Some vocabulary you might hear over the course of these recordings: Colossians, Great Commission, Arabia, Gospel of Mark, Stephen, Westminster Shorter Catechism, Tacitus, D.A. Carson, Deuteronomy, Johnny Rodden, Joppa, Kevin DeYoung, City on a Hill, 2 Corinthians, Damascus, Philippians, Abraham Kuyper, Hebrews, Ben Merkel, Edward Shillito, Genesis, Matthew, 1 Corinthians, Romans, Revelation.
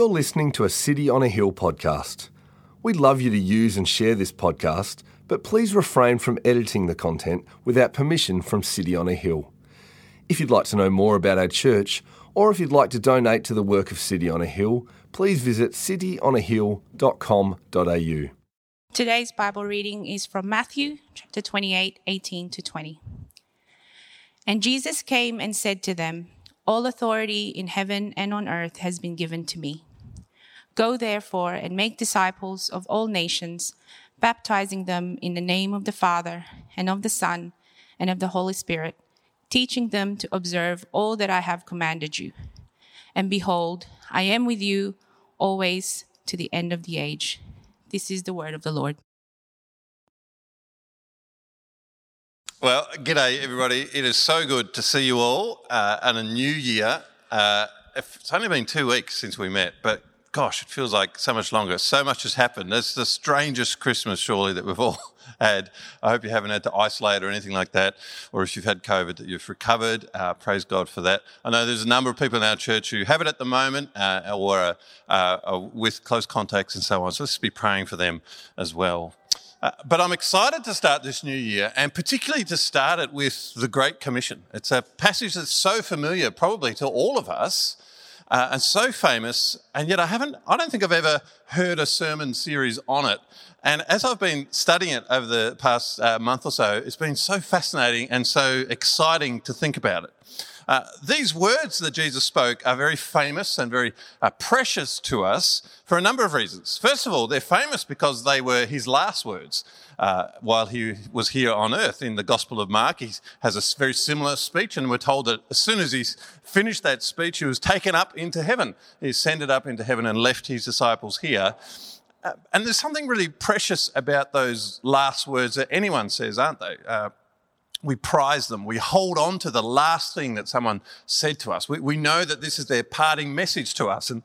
You're listening to a City on a Hill podcast. We'd love you to use and share this podcast, but please refrain from editing the content without permission from City on a Hill. If you'd like to know more about our church, or if you'd like to donate to the work of City on a Hill, please visit cityonahill.com.au. Today's Bible reading is from Matthew chapter 28, 18-20. And Jesus came and said to them, "All authority in heaven and on earth has been given to me. Go therefore and make disciples of all nations, baptizing them in the name of the Father and of the Son and of the Holy Spirit, teaching them to observe all that I have commanded you. And behold, I am with you always to the end of the age." This is the word of the Lord. Well, g'day everybody. It is so good to see you all on a new year. It's only been 2 weeks since we met, but gosh, it feels like so much longer. So much has happened. It's the strangest Christmas, surely, that we've all had. I hope you haven't had to isolate or anything like that, or if you've had COVID, that you've recovered. Praise God for that. I know there's a number of people in our church who have it at the moment or are with close contacts and so on, so let's be praying for them as well. But I'm excited to start this new year, and particularly to start it with the Great Commission. It's a passage that's so familiar probably to all of us and so famous, and yet I don't think I've ever heard a sermon series on it. And as I've been studying it over the past month or so, it's been so fascinating and so exciting to think about it. These words that Jesus spoke are very famous and very precious to us for a number of reasons. First of all, they're famous because they were his last words while he was here on earth. In the Gospel of Mark, he has a very similar speech, and we're told that as soon as he finished that speech, he was taken up into heaven. He ascended up into heaven and left his disciples here. And there's something really precious about those last words that anyone says, aren't they? We prize them. We hold on to the last thing that someone said to us. We know that this is their parting message to us. And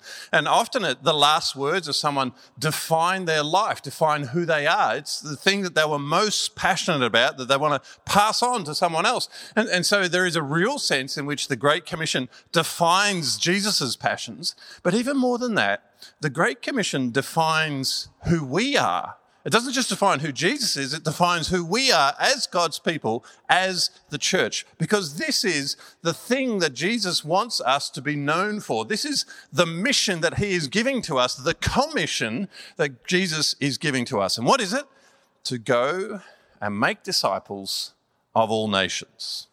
often the last words of someone define their life, define who they are. It's the thing that they were most passionate about that they want to pass on to someone else. And so there is a real sense in which the Great Commission defines Jesus's passions. But even more than that, the Great Commission defines who we are. It doesn't just define who Jesus is, it defines who we are as God's people, as the church, because this is the thing that Jesus wants us to be known for. This is the mission that he is giving to us, the commission that Jesus is giving to us. And what is it? To go and make disciples of all nations.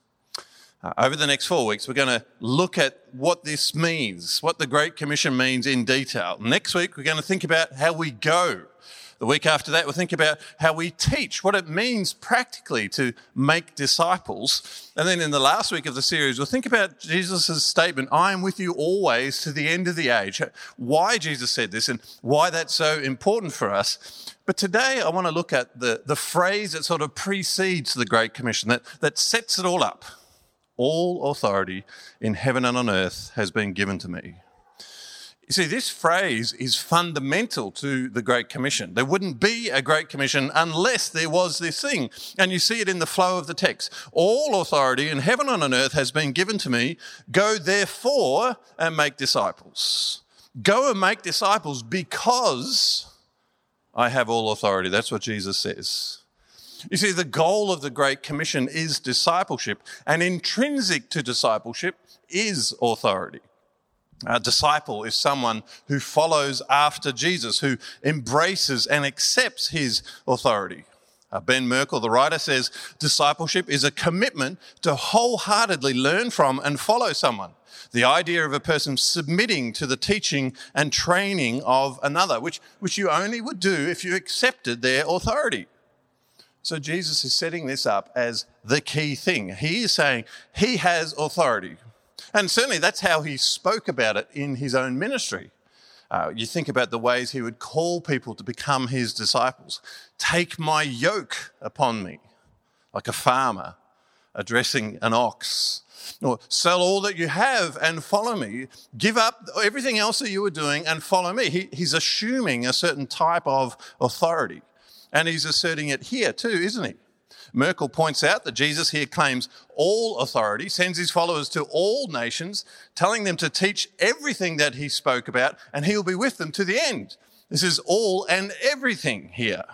Over the next 4 weeks, we're going to look at what this means, what the Great Commission means in detail. Next week, we're going to think about how we go. The week after that, we'll think about how we teach, what it means practically to make disciples. And then in the last week of the series, we'll think about Jesus' statement, "I am with you always to the end of the age," why Jesus said this and why that's so important for us. But today I want to look at the phrase that sort of precedes the Great Commission, that sets it all up. "All authority in heaven and on earth has been given to me." You see, this phrase is fundamental to the Great Commission. There wouldn't be a Great Commission unless there was this thing. And you see it in the flow of the text. "All authority in heaven and on earth has been given to me. Go therefore and make disciples." Go and make disciples because I have all authority. That's what Jesus says. You see, the goal of the Great Commission is discipleship, and intrinsic to discipleship is authority. A disciple is someone who follows after Jesus, who embraces and accepts his authority. Ben Merkel, the writer, says, "Discipleship is a commitment to wholeheartedly learn from and follow someone. The idea of a person submitting to the teaching and training of another, which you only would do if you accepted their authority." So Jesus is setting this up as the key thing. He is saying he has authority. And certainly that's how he spoke about it in his own ministry. You think about the ways he would call people to become his disciples. "Take my yoke upon me," like a farmer addressing an ox. Or, "Sell all that you have and follow me." Give up everything else that you were doing and follow me. He's assuming a certain type of authority. And he's asserting it here too, isn't he? Merkel points out that Jesus here claims all authority, sends his followers to all nations, telling them to teach everything that he spoke about, and he'll be with them to the end. This is all and everything here.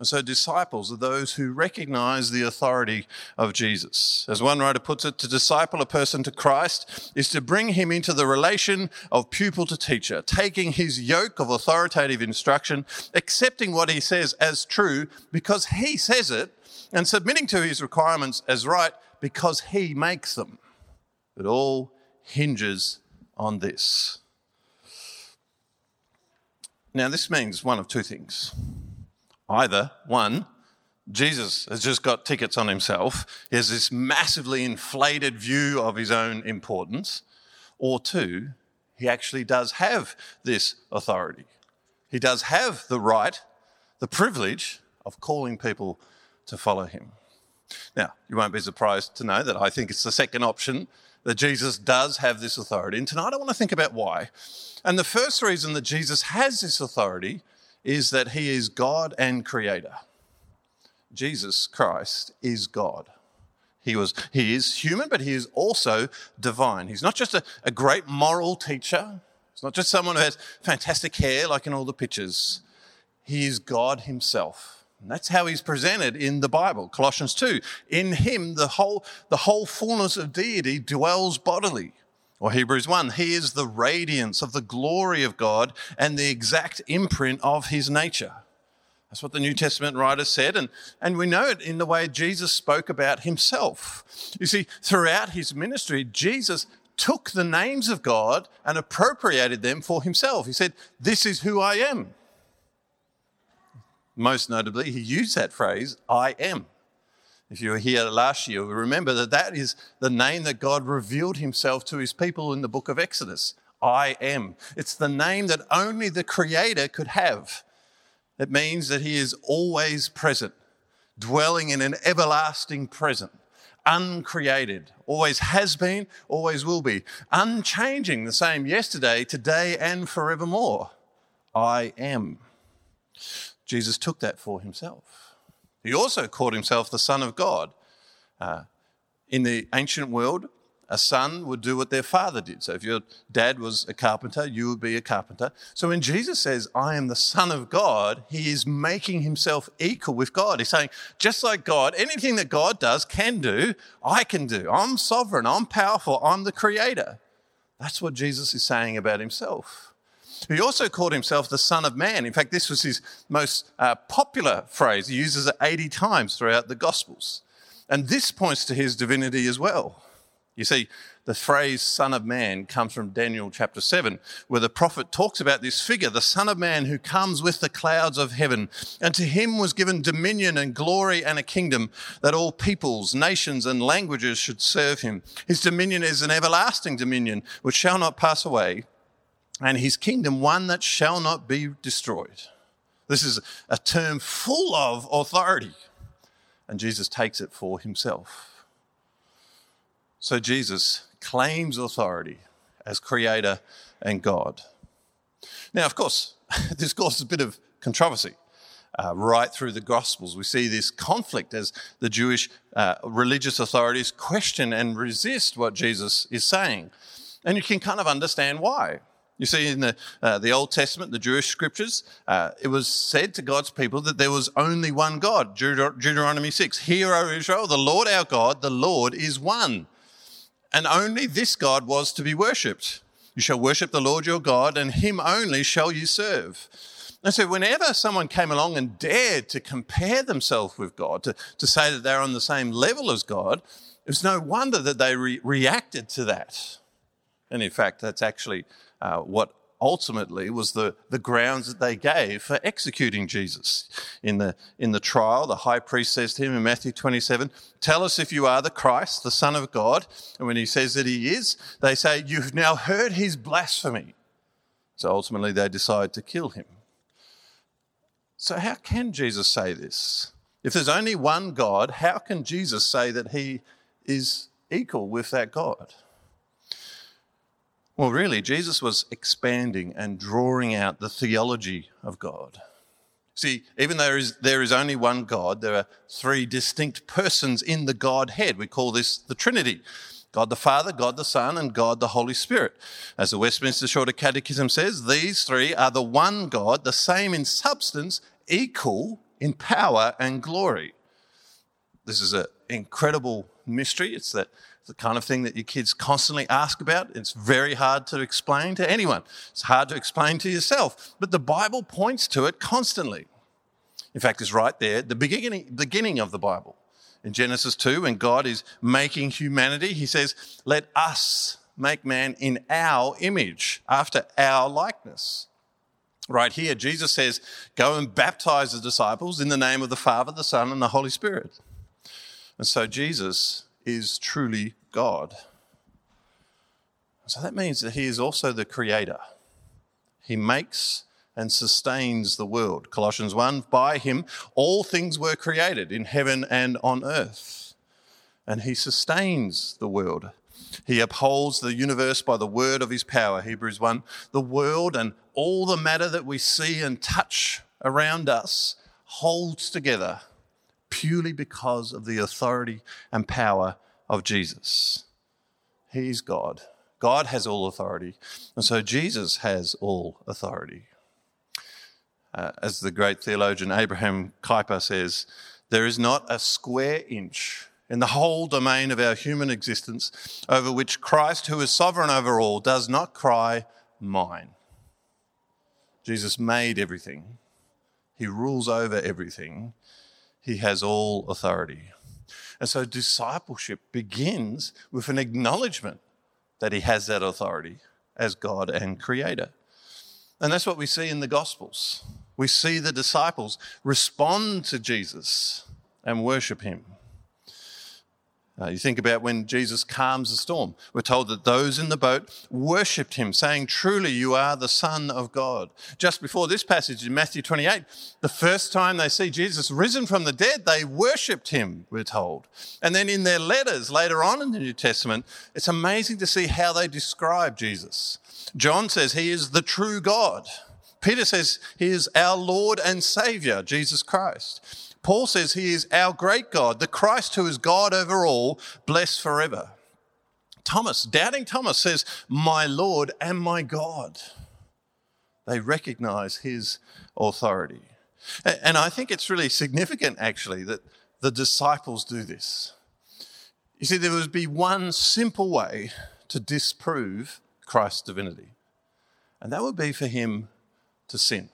And so disciples are those who recognize the authority of Jesus. As one writer puts it, to disciple a person to Christ is to bring him into the relation of pupil to teacher, taking his yoke of authoritative instruction, accepting what he says as true because he says it, and submitting to his requirements as right because he makes them. It all hinges on this. Now, this means one of two things. Either, one, Jesus has just got tickets on himself. He has this massively inflated view of his own importance. Or two, he actually does have this authority. He does have the right, the privilege of calling people to follow him. Now, you won't be surprised to know that I think it's the second option, that Jesus does have this authority. And tonight I want to think about why. And the first reason that Jesus has this authority is that he is God and creator. Jesus Christ is God. He is human, but he is also divine. He's not just a great moral teacher. He's not just someone who has fantastic hair like in all the pictures. He is God himself. And that's how he's presented in the Bible, Colossians 2. In him, the whole fullness of deity dwells bodily. Or Hebrews 1, he is the radiance of the glory of God and the exact imprint of his nature. That's what the New Testament writer said, and we know it in the way Jesus spoke about himself. You see, throughout his ministry, Jesus took the names of God and appropriated them for himself. He said, "This is who I am." Most notably, he used that phrase, "I am." If you were here last year, we remember that is the name that God revealed himself to his people in the book of Exodus. I am. It's the name that only the Creator could have. It means that he is always present, dwelling in an everlasting present, uncreated, always has been, always will be, unchanging, the same yesterday, today, and forevermore. I am. Jesus took that for himself. He also called himself the Son of God. In the ancient world, a son would do what their father did. So if your dad was a carpenter, you would be a carpenter. So when Jesus says, "I am the Son of God," he is making himself equal with God. He's saying, just like God, anything that God does, can do, I can do. I'm sovereign, I'm powerful, I'm the Creator. That's what Jesus is saying about himself. He also called himself the Son of Man. In fact, this was his most popular phrase. He uses it 80 times throughout the Gospels. And this points to his divinity as well. You see, the phrase Son of Man comes from Daniel chapter 7, where the prophet talks about this figure, the Son of Man who comes with the clouds of heaven. And to him was given dominion and glory and a kingdom that all peoples, nations and languages should serve him. His dominion is an everlasting dominion which shall not pass away, and his kingdom one that shall not be destroyed. This is a term full of authority, and Jesus takes it for himself. So Jesus claims authority as Creator and God. Now, of course, this causes a bit of controversy. Right through the Gospels, we see this conflict as the Jewish religious authorities question and resist what Jesus is saying. And you can kind of understand why. You see, in the Old Testament, the Jewish scriptures, it was said to God's people that there was only one God. Deuteronomy 6, "Hear, O Israel, the Lord our God, the Lord is one." And only this God was to be worshipped. "You shall worship the Lord your God, and him only shall you serve." And so whenever someone came along and dared to compare themselves with God, to say that they're on the same level as God, it was no wonder that they reacted to that. And in fact, that's actually what ultimately was the grounds that they gave for executing Jesus. In the trial, the high priest says to him in Matthew 27, "Tell us if you are the Christ, the Son of God." And when he says that he is, they say, "You've now heard his blasphemy." So ultimately they decide to kill him. So how can Jesus say this? If there's only one God, how can Jesus say that he is equal with that God? Well, really, Jesus was expanding and drawing out the theology of God. See, even though there is only one God, there are three distinct persons in the Godhead. We call this the Trinity. God the Father, God the Son, and God the Holy Spirit. As the Westminster Shorter Catechism says, these three are the one God, the same in substance, equal in power and glory. This is an incredible mystery. It's the kind of thing that your kids constantly ask about. It's very hard to explain to anyone. It's hard to explain to yourself. But the Bible points to it constantly. In fact, it's right there at the beginning of the Bible. In Genesis 2, when God is making humanity, he says, let us make man in our image, after our likeness. Right here, Jesus says, go and baptize the disciples in the name of the Father, the Son, and the Holy Spirit. And so Jesus is truly God. So that means that he is also the creator. He makes and sustains the world. Colossians 1, by him all things were created in heaven and on earth. And he sustains the world. He upholds the universe by the word of his power. Hebrews 1, the world and all the matter that we see and touch around us holds together purely because of the authority and power of Jesus. He's God. God has all authority, and so Jesus has all authority. As the great theologian Abraham Kuyper says, there is not a square inch in the whole domain of our human existence over which Christ, who is sovereign over all, does not cry, mine. Jesus made everything. He rules over everything. He has all authority. And so discipleship begins with an acknowledgement that he has that authority as God and Creator. And that's what we see in the Gospels. We see the disciples respond to Jesus and worship him. You think about when Jesus calms the storm. We're told that those in the boat worshipped him, saying, truly you are the Son of God. Just before this passage in Matthew 28, the first time they see Jesus risen from the dead, they worshipped him, we're told. And then in their letters later on in the New Testament, it's amazing to see how they describe Jesus. John says he is the true God. Peter says he is our Lord and Saviour, Jesus Christ. Paul says he is our great God, the Christ who is God over all, blessed forever. Thomas, doubting Thomas, says, my Lord and my God. They recognize his authority. And I think it's really significant, actually, that the disciples do this. You see, there would be one simple way to disprove Christ's divinity, and that would be for him to sin,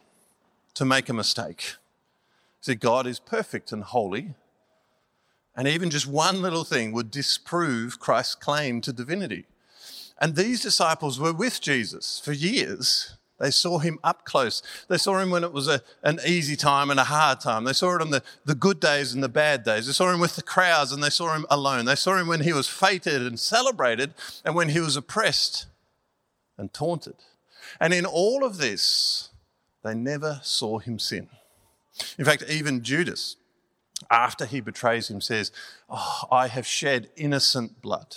to make a mistake. See, God is perfect and holy, and even just one little thing would disprove Christ's claim to divinity. And these disciples were with Jesus for years. They saw him up close. They saw him when it was an easy time and a hard time. They saw it on the good days and the bad days. They saw him with the crowds and they saw him alone. They saw him when he was feted and celebrated and when he was oppressed and taunted. And in all of this, they never saw him sin. In fact, even Judas, after he betrays him, says, I have shed innocent blood.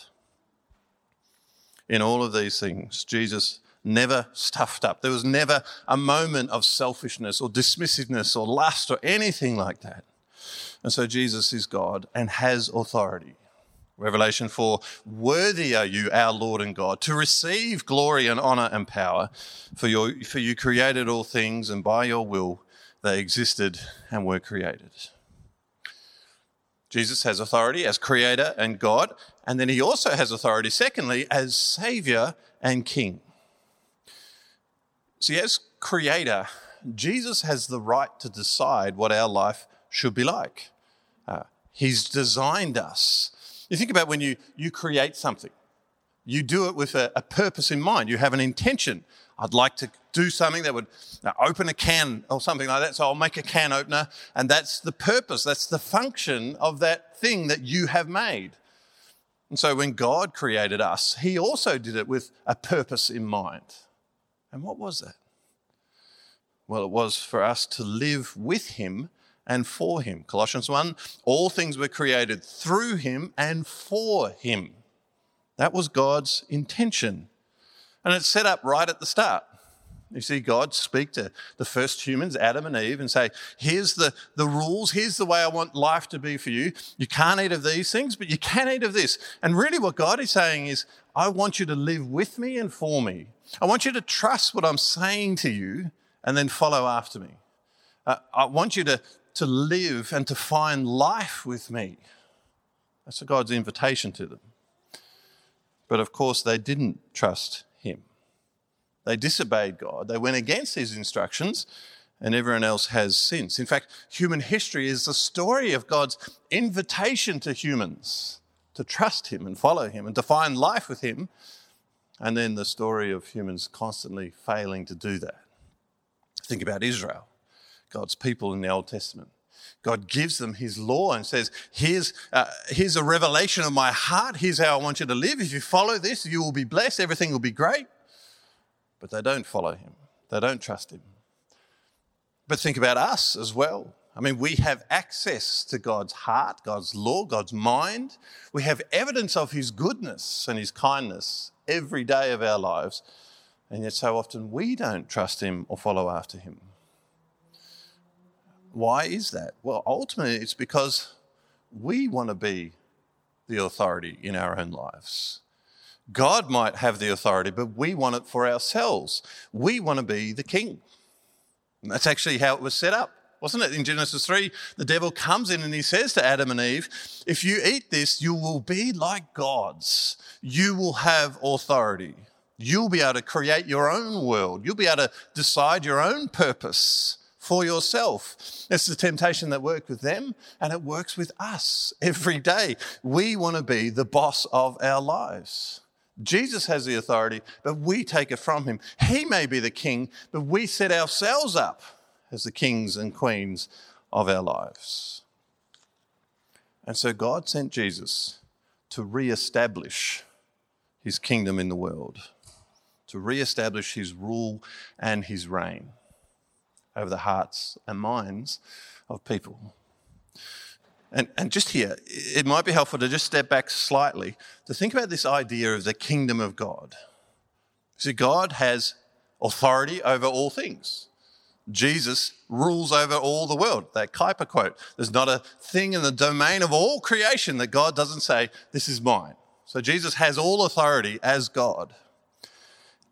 In all of these things, Jesus never stuffed up. There was never a moment of selfishness or dismissiveness or lust or anything like that. And so Jesus is God and has authority. Revelation 4, worthy are you, our Lord and God, to receive glory and honor and power, for you created all things, and by your will they existed and were created. Jesus has authority as creator and God, and then he also has authority, secondly, as Saviour and King. See, as creator, Jesus has the right to decide what our life should be like. He's designed us. You think about when you create something. You do it with a purpose in mind. You have an intention. I'd like to do something that would open a can or something like that, so I'll make a can opener, and that's the purpose, that's the function of that thing that you have made. And so when God created us, he also did it with a purpose in mind. And what was that? Well, it was for us to live with him and for him. Colossians 1, all things were created through him and for him. That was God's intention. And it's set up right at the start. You see God speak to the first humans, Adam and Eve, and say, here's the rules, here's the way I want life to be for you. You can't eat of these things, but you can eat of this. And really what God is saying is, I want you to live with me and for me. I want you to trust what I'm saying to you and then follow after me. I want you to live and to find life with me. That's God's invitation to them. But of course, they didn't trust him. They disobeyed God. They went against his instructions, and everyone else has since. In fact, human history is the story of God's invitation to humans to trust him and follow him and to find life with him, and then the story of humans constantly failing to do that. Think about Israel, God's people in the Old Testament. God gives them his law and says, here's a revelation of my heart. Here's how I want you to live. If you follow this, you will be blessed. Everything will be great. But they don't follow him. They don't trust him. But think about us as well. I mean, we have access to God's heart, God's law, God's mind. We have evidence of his goodness and his kindness every day of our lives. And yet so often we don't trust him or follow after him. Why is that? Well, ultimately, it's because we want to be the authority in our own lives. God might have the authority, but we want it for ourselves. We want to be the king. And that's actually how it was set up, wasn't it? In Genesis 3, the devil comes in and he says to Adam and Eve, if you eat this, you will be like gods. You will have authority. You'll be able to create your own world. You'll be able to decide your own purpose for yourself. It's the temptation that worked with them, and it works with us every day. We want to be the boss of our lives. Jesus has the authority, but we take it from him. He may be the king, but we set ourselves up as the kings and queens of our lives. And so God sent Jesus to reestablish his kingdom in the world, to reestablish his rule and his reign over the hearts and minds of people. And just here, it might be helpful to just step back slightly to think about this idea of the kingdom of God. See, God has authority over all things. Jesus rules over all the world. That Kuyper quote, there's not a thing in the domain of all creation that God doesn't say, this is mine. So Jesus has all authority as God.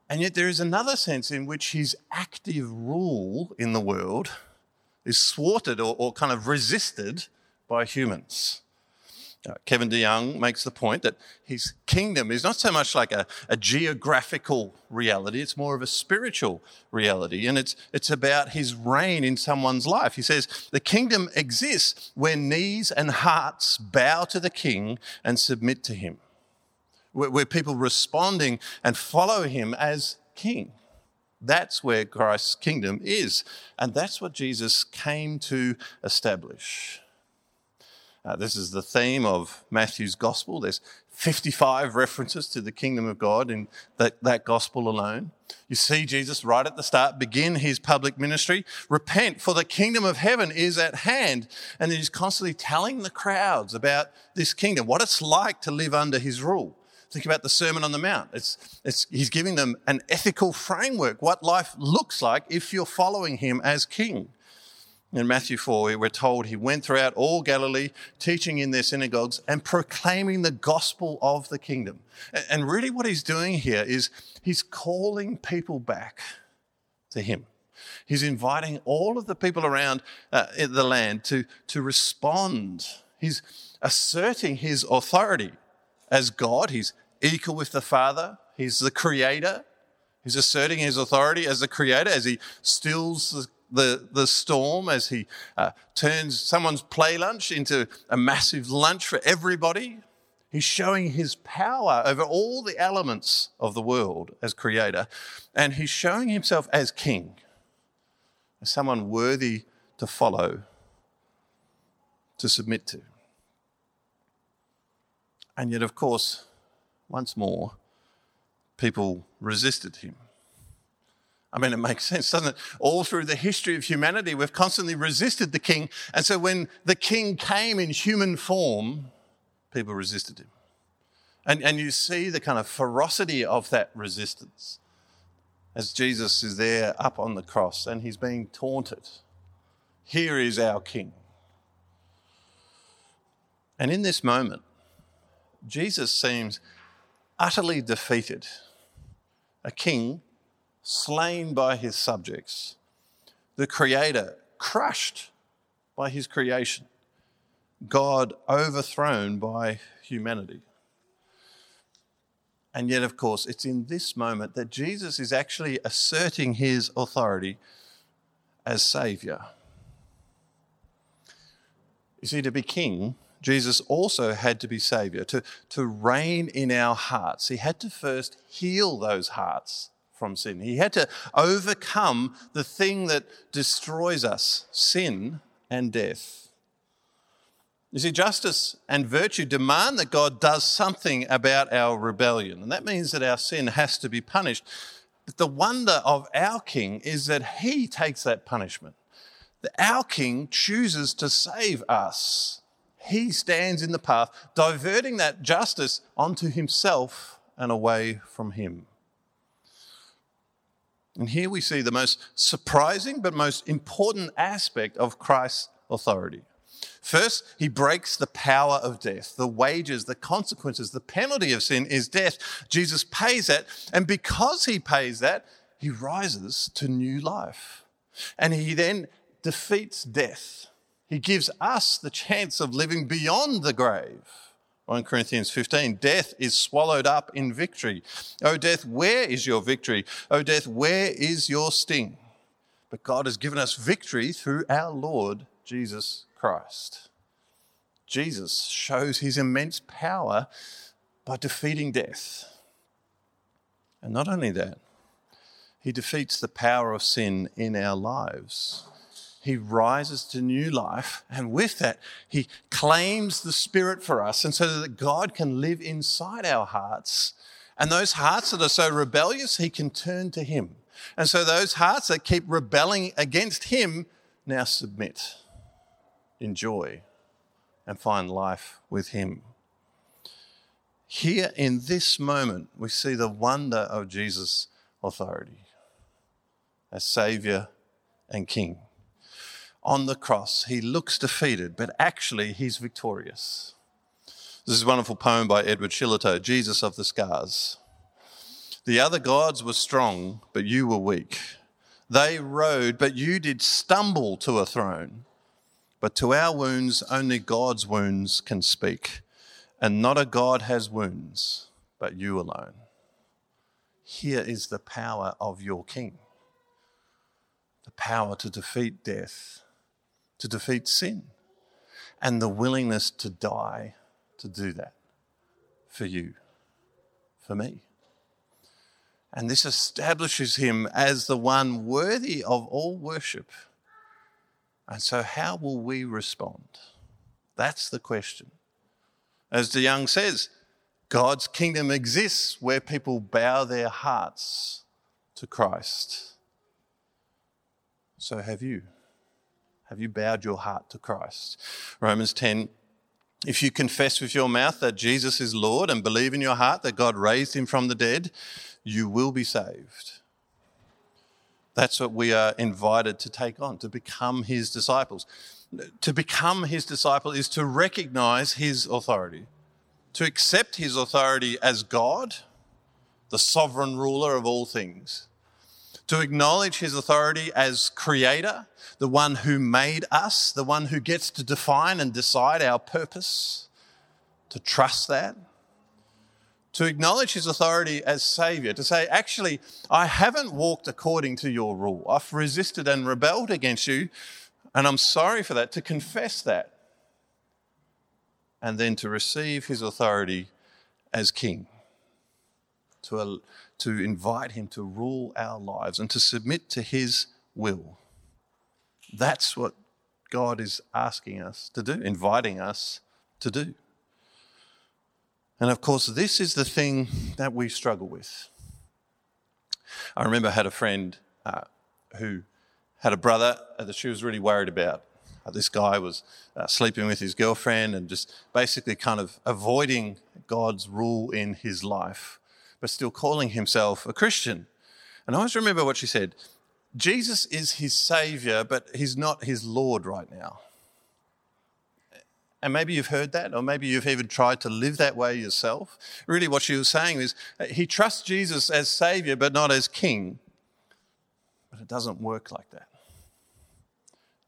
And yet there is another sense in which his active rule in the world is thwarted or kind of resisted by humans. Kevin DeYoung makes the point that his kingdom is not so much like a geographical reality, it's more of a spiritual reality, and it's about his reign in someone's life. He says, the kingdom exists where knees and hearts bow to the king and submit to him. Where people responding and follow him as king. That's where Christ's kingdom is. And that's what Jesus came to establish. This is the theme of Matthew's gospel. There's 55 references to the kingdom of God in that gospel alone. You see Jesus right at the start begin his public ministry. Repent, for the kingdom of heaven is at hand. And he's constantly telling the crowds about this kingdom, what it's like to live under his rule. Think about the Sermon on the Mount. He's giving them an ethical framework, what life looks like if you're following him as king. In Matthew 4, we're told he went throughout all Galilee, teaching in their synagogues and proclaiming the gospel of the kingdom. And really what he's doing here is he's calling people back to him. He's inviting all of the people around the land to respond. He's asserting his authority. As God, he's equal with the Father. He's the creator. He's asserting his authority as the creator, as he stills the storm, as he turns someone's play lunch into a massive lunch for everybody. He's showing his power over all the elements of the world as creator. And he's showing himself as king, as someone worthy to follow, to submit to. And yet, of course, once more, people resisted him. I mean, it makes sense, doesn't it? All through the history of humanity, we've constantly resisted the king. And so when the king came in human form, people resisted him. And you see the kind of ferocity of that resistance. as Jesus is there up on the cross and he's being taunted. Here is our King. And in this moment, Jesus seems utterly defeated, a king slain by his subjects, the Creator crushed by his creation, God overthrown by humanity. And yet, of course, it's in this moment that Jesus is actually asserting his authority as Saviour. You see, to be king, Jesus also had to be Saviour, to reign in our hearts. He had to first heal those hearts from sin. He had to overcome the thing that destroys us, sin and death. You see, justice and virtue demand that God does something about our rebellion, and that means that our sin has to be punished. But the wonder of our King is that he takes that punishment. Our King chooses to save us. He stands in the path, diverting that justice onto himself and away from him. And here we see the most surprising but most important aspect of Christ's authority. First, he breaks the power of death, the wages, the consequences, the penalty of sin is death. Jesus pays that, and because he pays that, he rises to new life. And he then defeats death. He gives us the chance of living beyond the grave. 1 Corinthians 15, death is swallowed up in victory. O death, where is your victory? O death, where is your sting? But God has given us victory through our Lord Jesus Christ. Jesus shows his immense power by defeating death. And not only that, he defeats the power of sin in our lives. He rises to new life, and with that, he claims the Spirit for us, and so that God can live inside our hearts. And those hearts that are so rebellious, he can turn to him. And so those hearts that keep rebelling against him now submit, enjoy, and find life with him. Here in this moment, we see the wonder of Jesus' authority as Saviour and King. On the cross, he looks defeated, but actually he's victorious. This is a wonderful poem by Edward Shillito, Jesus of the Scars. The other gods were strong, but you were weak. They rode, but you did stumble to a throne. But to our wounds, only God's wounds can speak. And not a God has wounds, but you alone. Here is the power of your King. The power to defeat death, to defeat sin, and the willingness to die to do that for you, for me. And this establishes him as the one worthy of all worship. And so how will we respond? That's the question. As De Young says, God's kingdom exists where people bow their hearts to Christ. So have you. Have you bowed your heart to Christ? Romans 10, if you confess with your mouth that Jesus is Lord and believe in your heart that God raised him from the dead, you will be saved. That's what we are invited to take on, to become his disciples. To become his disciple is to recognize his authority, to accept his authority as God, the sovereign ruler of all things, to acknowledge his authority as creator, the one who made us, the one who gets to define and decide our purpose, to trust that, to acknowledge his authority as saviour, to say, actually, I haven't walked according to your rule. I've resisted and rebelled against you, and I'm sorry for that, to confess that, and then to receive his authority as King, to invite him to rule our lives and to submit to his will. That's what God is asking us to do, inviting us to do. And of course, this is the thing that we struggle with. I remember I had a friend who had a brother that she was really worried about. This guy was sleeping with his girlfriend and just basically kind of avoiding God's rule in his life, but still calling himself a Christian. And I always remember what she said. Jesus is his saviour, but he's not his Lord right now. And maybe you've heard that, or maybe you've even tried to live that way yourself. Really what she was saying is he trusts Jesus as saviour, but not as king. But it doesn't work like that.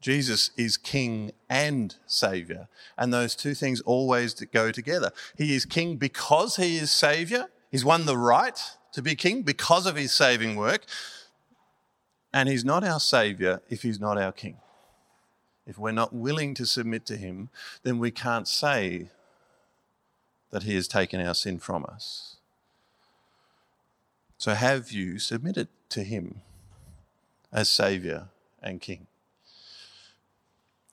Jesus is king and saviour, and those two things always go together. He is king because he is saviour. He's won the right to be king because of his saving work. And he's not our saviour if he's not our king. If we're not willing to submit to him, then we can't say that he has taken our sin from us. So have you submitted to him as saviour and king?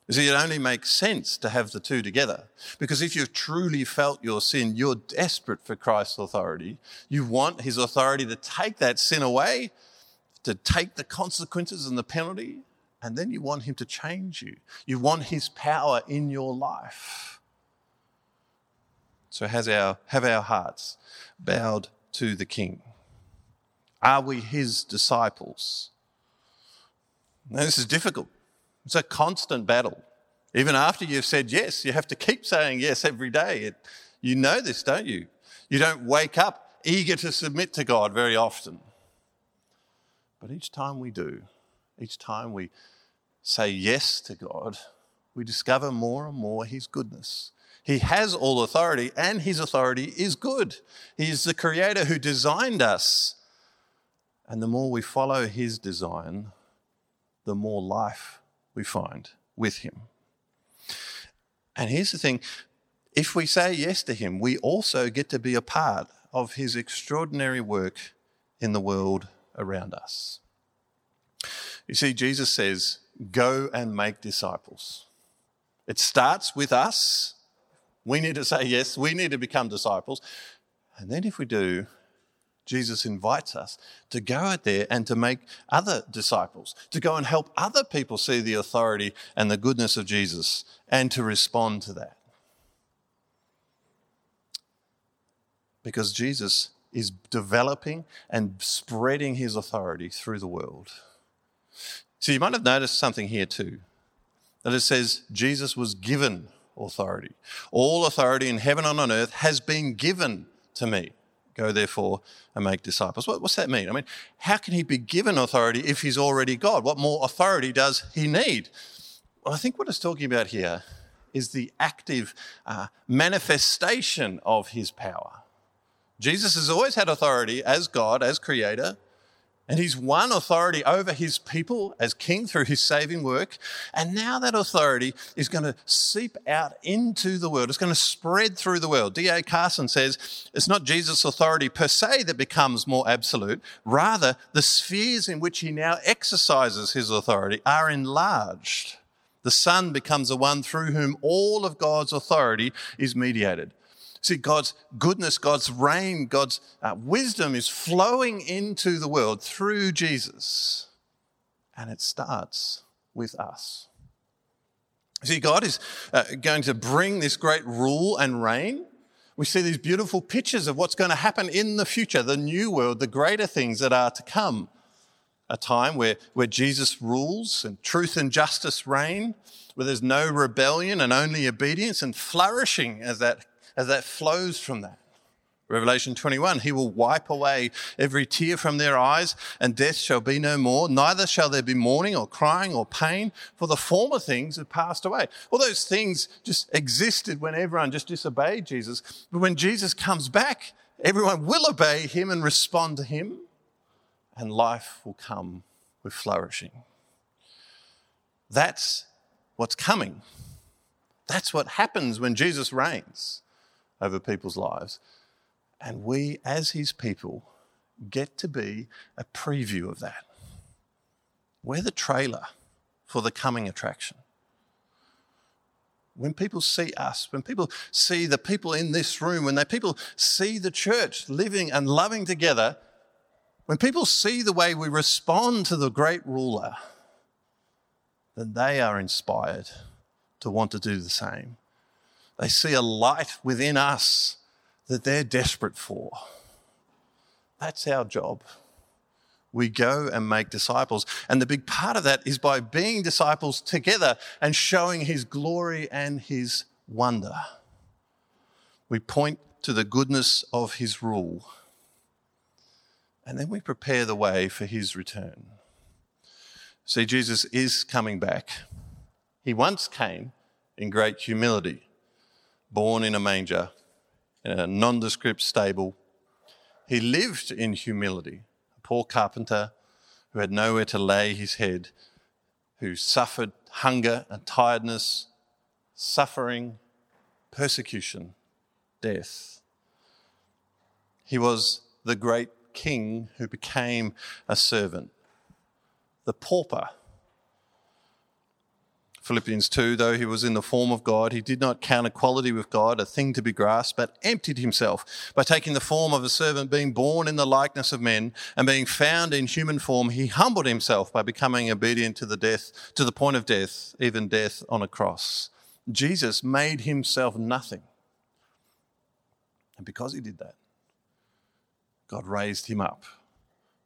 You see, it only makes sense to have the two together, because if you've truly felt your sin, you're desperate for Christ's authority. You want his authority to take that sin away, to take the consequences and the penalty, and then you want him to change you. You want his power in your life. So have our hearts bowed to the King. Are we his disciples? Now, this is difficult. It's a constant battle. Even after you've said yes, you have to keep saying yes every day. You know this, don't you? You don't wake up eager to submit to God very often. But each time we do, each time we say yes to God, we discover more and more his goodness. He has all authority, and his authority is good. He is the creator who designed us. And the more we follow his design, the more life we find with him. And here's the thing, if we say yes to him, we also get to be a part of his extraordinary work in the world around us. You see, Jesus says, go and make disciples. It starts with us. We need to say yes. We need to become disciples. And then if we do, Jesus invites us to go out there and to make other disciples, to go and help other people see the authority and the goodness of Jesus and to respond to that. Because Jesus is developing and spreading his authority through the world. So you might have noticed something here too, that it says Jesus was given authority. All authority in heaven and on earth has been given to me. Go, therefore, and make disciples. What's that mean? I mean, how can he be given authority if he's already God? What more authority does he need? Well, I think what it's talking about here is the active manifestation of his power. Jesus has always had authority as God, as creator, and he's won authority over his people as king through his saving work. And now that authority is going to seep out into the world. It's going to spread through the world. D.A. Carson says it's not Jesus' authority per se that becomes more absolute. Rather, the spheres in which he now exercises his authority are enlarged. The Son becomes the one through whom all of God's authority is mediated. See, God's goodness, God's reign, God's wisdom is flowing into the world through Jesus. And it starts with us. See, God is going to bring this great rule and reign. We see these beautiful pictures of what's going to happen in the future, the new world, the greater things that are to come. A time where Jesus rules and truth and justice reign, where there's no rebellion and only obedience and flourishing as that flows from that. Revelation 21, he will wipe away every tear from their eyes, and death shall be no more. Neither shall there be mourning or crying or pain, for the former things have passed away. All those things just existed when everyone just disobeyed Jesus. But when Jesus comes back, everyone will obey him and respond to him, and life will come with flourishing. That's what's coming. That's what happens when Jesus reigns over people's lives. And we, as his people, get to be a preview of that. We're the trailer for the coming attraction. When people see us, when people see the people in this room, when people see the church living and loving together, when people see the way we respond to the great ruler, then they are inspired to want to do the same. They see a light within us that they're desperate for. That's our job. we go and make disciples. And the big part of that is by being disciples together and showing his glory and his wonder. We point to the goodness of his rule. And then we prepare the way for his return. See, Jesus is coming back. He once came in great humility, born in a manger, in a nondescript stable. He lived in humility, a poor carpenter who had nowhere to lay his head, who suffered hunger and tiredness, suffering, persecution, death. He was the great king who became a servant, the pauper. Philippians 2, though he was in the form of God, he did not count equality with God a thing to be grasped, but emptied himself by taking the form of a servant, being born in the likeness of men, and being found in human form, he humbled himself by becoming obedient to the point of death, even death on a cross. Jesus made himself nothing. And because he did that, God raised him up.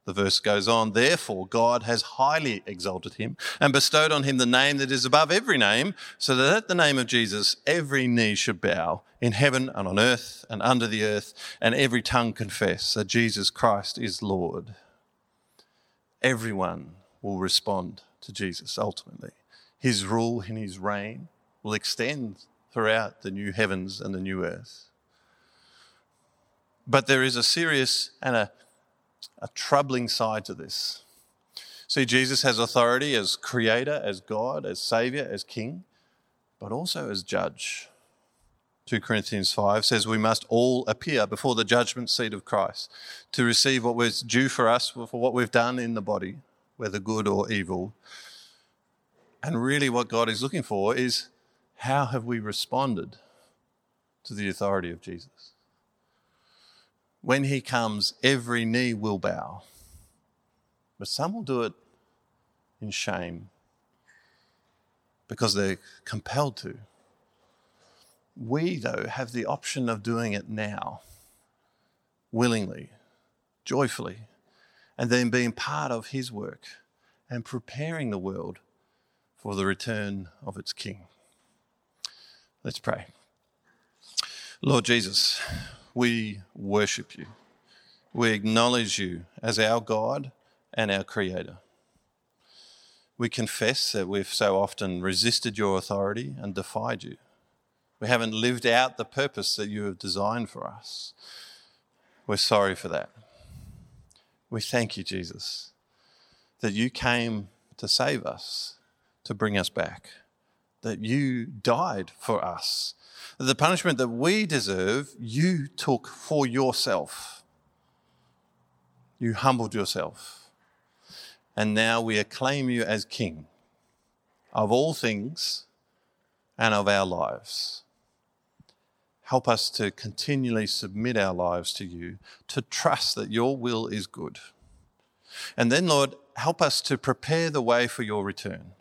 The verse goes on, therefore God has highly exalted him and bestowed on him the name that is above every name, so that at the name of Jesus every knee should bow in heaven and on earth and under the earth, and every tongue confess that Jesus Christ is Lord. Everyone will respond to Jesus ultimately. His rule and his reign will extend throughout the new heavens and the new earth. But there is a serious and a troubling side to this. See, Jesus has authority as creator, as God, as saviour, as king, but also as judge. 2 Corinthians 5 says we must all appear before the judgment seat of Christ to receive what was due for us, for what we've done in the body, whether good or evil. And really what God is looking for is, how have we responded to the authority of Jesus? When he comes, every knee will bow, but some will do it in shame because they're compelled to. We, though, have the option of doing it now, willingly, joyfully, and then being part of his work and preparing the world for the return of its king. Let's pray. Lord Jesus, we worship you. We acknowledge you as our God and our Creator. We confess that we've so often resisted your authority and defied you. We haven't lived out the purpose that you have designed for us. We're sorry for that. We thank you, Jesus, that you came to save us, to bring us back, that you died for us. The punishment that we deserve, you took for yourself. You humbled yourself. And now we acclaim you as King of all things and of our lives. Help us to continually submit our lives to you, to trust that your will is good. And then, Lord, help us to prepare the way for your return,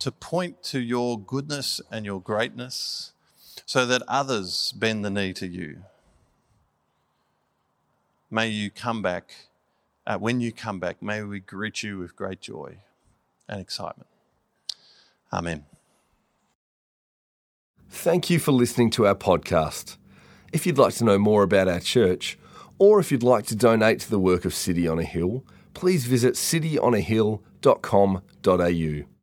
to point to your goodness and your greatness, so that others bend the knee to you. May you come back, when you come back, may we greet you with great joy and excitement. Amen. Thank you for listening to our podcast. If you'd like to know more about our church, or if you'd like to donate to the work of City on a Hill, please visit cityonahill.com.au.